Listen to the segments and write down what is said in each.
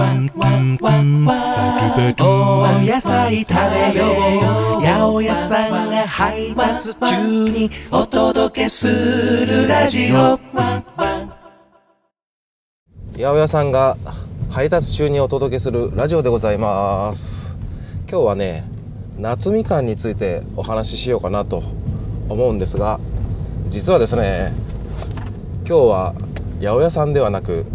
お野菜食べよう、八百屋さんが配達中にお届けするラジオ。八百屋さんが配達中にお届けするラジオでございます。今日はね、夏みかんについてお話ししようかなと思うんですが、実はですね、今日は八百屋さんではなく、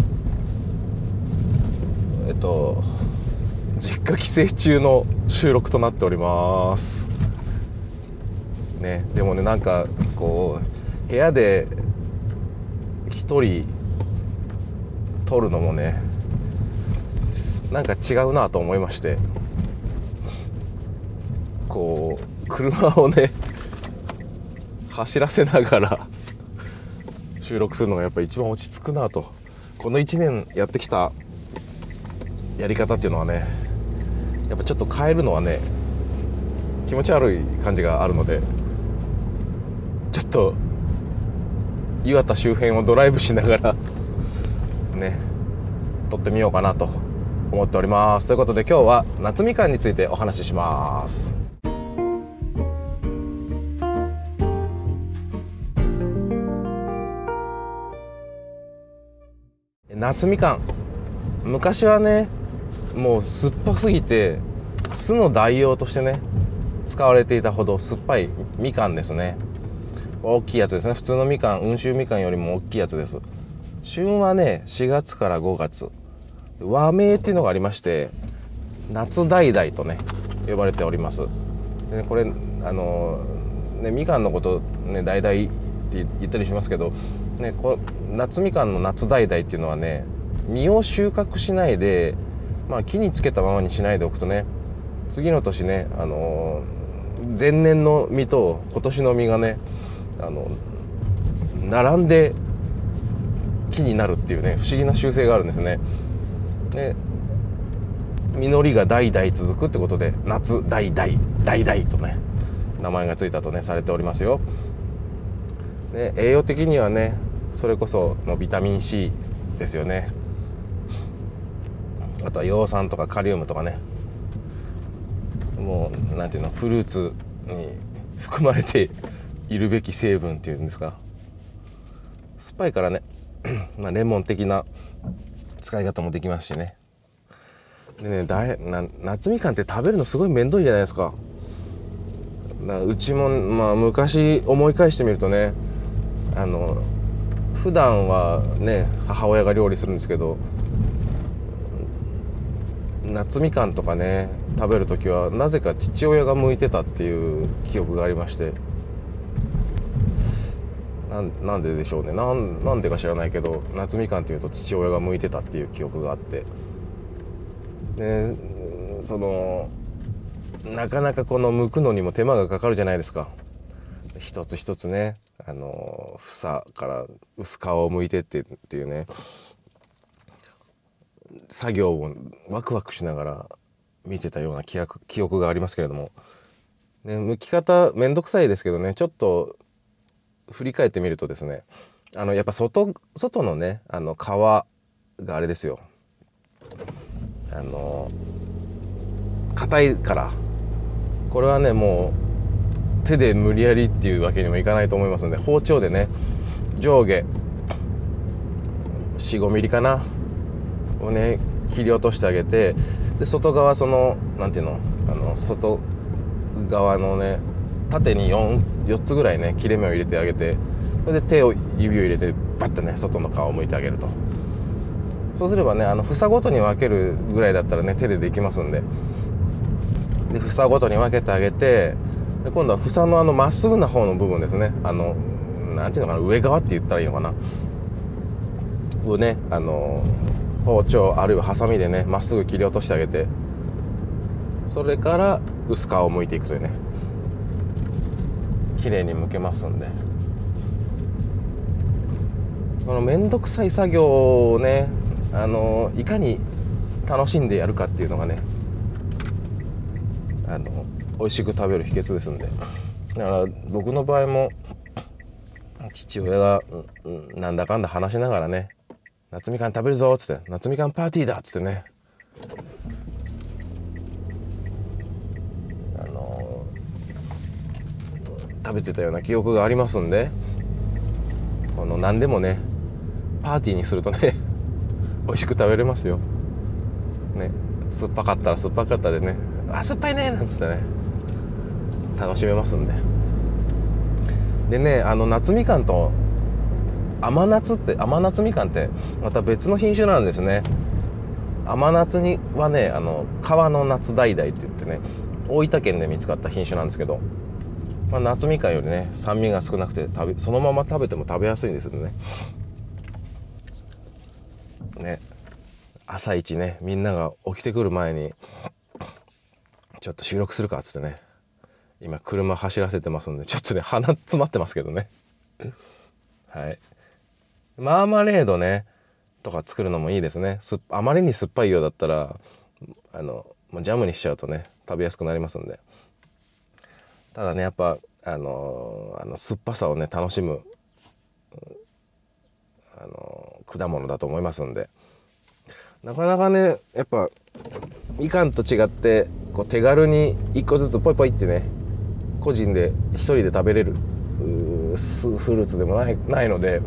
実家帰省中の収録となっておりますね。でもね、なんかこう部屋で一人撮るのもね、なんか違うなと思いまして、こう車をね走らせながら収録するのがやっぱ一番落ち着くなと。この1年やってきたやり方っていうのはね、やっぱちょっと変えるのはね気持ち悪い感じがあるので、ちょっと岩田周辺をドライブしながらね撮ってみようかなと思っております。ということで、今日は夏みかんについてお話しします。夏みかん、昔はねもう酸っぱすぎて酢の代用としてね使われていたほど酸っぱいみかんですね。大きいやつですね。普通のみかん、温州みかんよりも大きいやつです。旬はね4月から5月、和名っていうのがありまして、夏だいだいとね呼ばれております。で、ね、これね、みかんのことねだいだいって言ったりしますけど、ね、夏みかんの夏だいだいっていうのはね、実を収穫しないで、まあ、木につけたままにしないでおくとね、次の年ね、前年の実と今年の実がね、並んで木になるっていうね、不思議な習性があるんですね。で、実りが代々続くってことで、夏代々代々とね名前がついたとねされておりますよ。で、栄養的にはね、それこそもうビタミン C ですよね。あとは葉酸とかカリウムとかね、もうなんていうの、フルーツに含まれているべき成分っていうんですか。酸っぱいからねまあレモン的な使い方もできますしね。でね、夏みかんって食べるのすごい面倒いじゃないですか。だからうちも、まあ、昔思い返してみるとね、普段はね母親が料理するんですけど、夏みかんとかね食べる時はなぜか父親が剥いてたっていう記憶がありまして、なんででしょうね。なんでか知らないけど、夏みかんっていうと父親が剥いてたっていう記憶があって、で、なかなかこの剥くのにも手間がかかるじゃないですか。一つ一つね、房から薄皮を剥いてっていうね作業をワクワクしながら見てたような記憶がありますけれども、ね、剥き方めんどくさいですけどね、ちょっと振り返ってみるとですね、やっぱ外のね皮があれですよ、硬いから、これはねもう手で無理やりっていうわけにもいかないと思いますので、包丁でね上下 4,5 ミリかなをね切り落としてあげて、で外側、なんていうの、外側のね縦に 4つぐらいね切れ目を入れてあげて、それで手を指を入れてバッとね外の皮を剥いてあげると。そうすればね、房ごとに分けるぐらいだったらね手でできますんで、で房ごとに分けてあげて、で今度は房のまっすぐな方の部分ですね、なんていうのかな、上側って言ったらいいのかなをね、包丁あるいはハサミでねまっすぐ切り落としてあげて、それから薄皮を剥いていくというね、綺麗に剥けますんで、この面倒くさい作業をねいかに楽しんでやるかっていうのがね美味しく食べる秘訣ですんで。だから僕の場合も父親がなんだかんだ話しながらね、夏みかん食べるぞっつって、夏みかんパーティーだっつってね、食べてたような記憶がありますんで、この何でもねパーティーにするとね美味しく食べれますよ、ね、酸っぱかったら酸っぱかったでね、あ酸っぱいねなんつってね楽しめますんで。でね、夏みかんと甘夏って、甘夏みかんってまた別の品種なんですね。甘夏にはね、川の夏だいだいって言ってね、大分県で見つかった品種なんですけど、まあ、夏みかんよりね酸味が少なくてそのまま食べても食べやすいんですよね。ね、朝一ねみんなが起きてくる前にちょっと収録するかっつってね、今車走らせてますんでちょっとね鼻詰まってますけどねはい、マーマレードねとか作るのもいいですね。あまりに酸っぱいようだったらジャムにしちゃうとね食べやすくなりますんで。ただねやっぱ酸っぱさをね楽しむ果物だと思いますんで、なかなかねやっぱみかんと違ってこう手軽に1個ずつポイポイってね個人で1人で食べれるフルーツでもないので、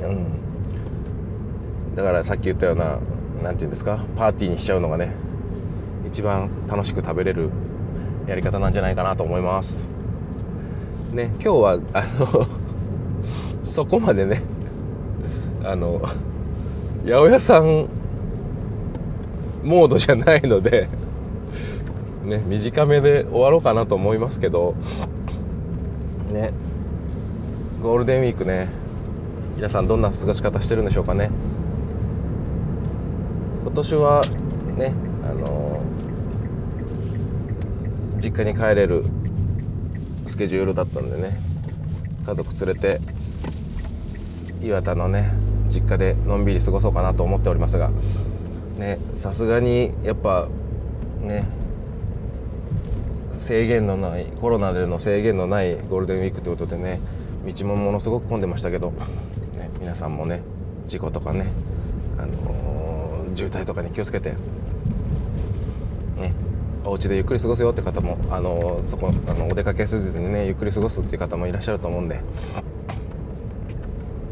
うん、だからさっき言ったような何て言うんですか、パーティーにしちゃうのがね一番楽しく食べれるやり方なんじゃないかなと思います。ね、今日はそこまでね八百屋さんモードじゃないのでね短めで終わろうかなと思いますけどね、ゴールデンウィークね皆さんどんな過ごし方してるんでしょうかね。今年はね実家に帰れるスケジュールだったんでね、家族連れて岩田のね実家でのんびり過ごそうかなと思っておりますがね、さすがにやっぱね制限のないコロナでの制限のないゴールデンウィークということでね、道もものすごく混んでましたけど、ね、皆さんもね事故とかね、渋滞とかに気をつけて、ね、お家でゆっくり過ごすよって方もお出かけせずにねゆっくり過ごすっていう方もいらっしゃると思うんで、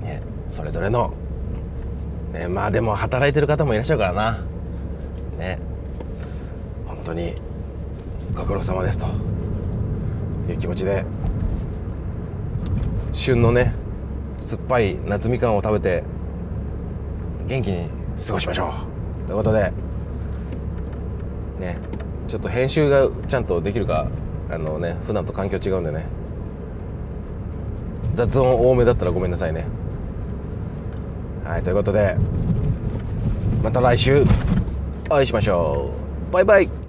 ね、それぞれのね、まあでも働いてる方もいらっしゃるからな、ね、本当にご苦労様ですという気持ちで旬のね酸っぱい夏みかんを食べて元気に過ごしましょうということでね、ちょっと編集がちゃんとできるかね普段と環境違うんでね雑音多めだったらごめんなさいね。はい、ということでまた来週お会いしましょう。バイバイ。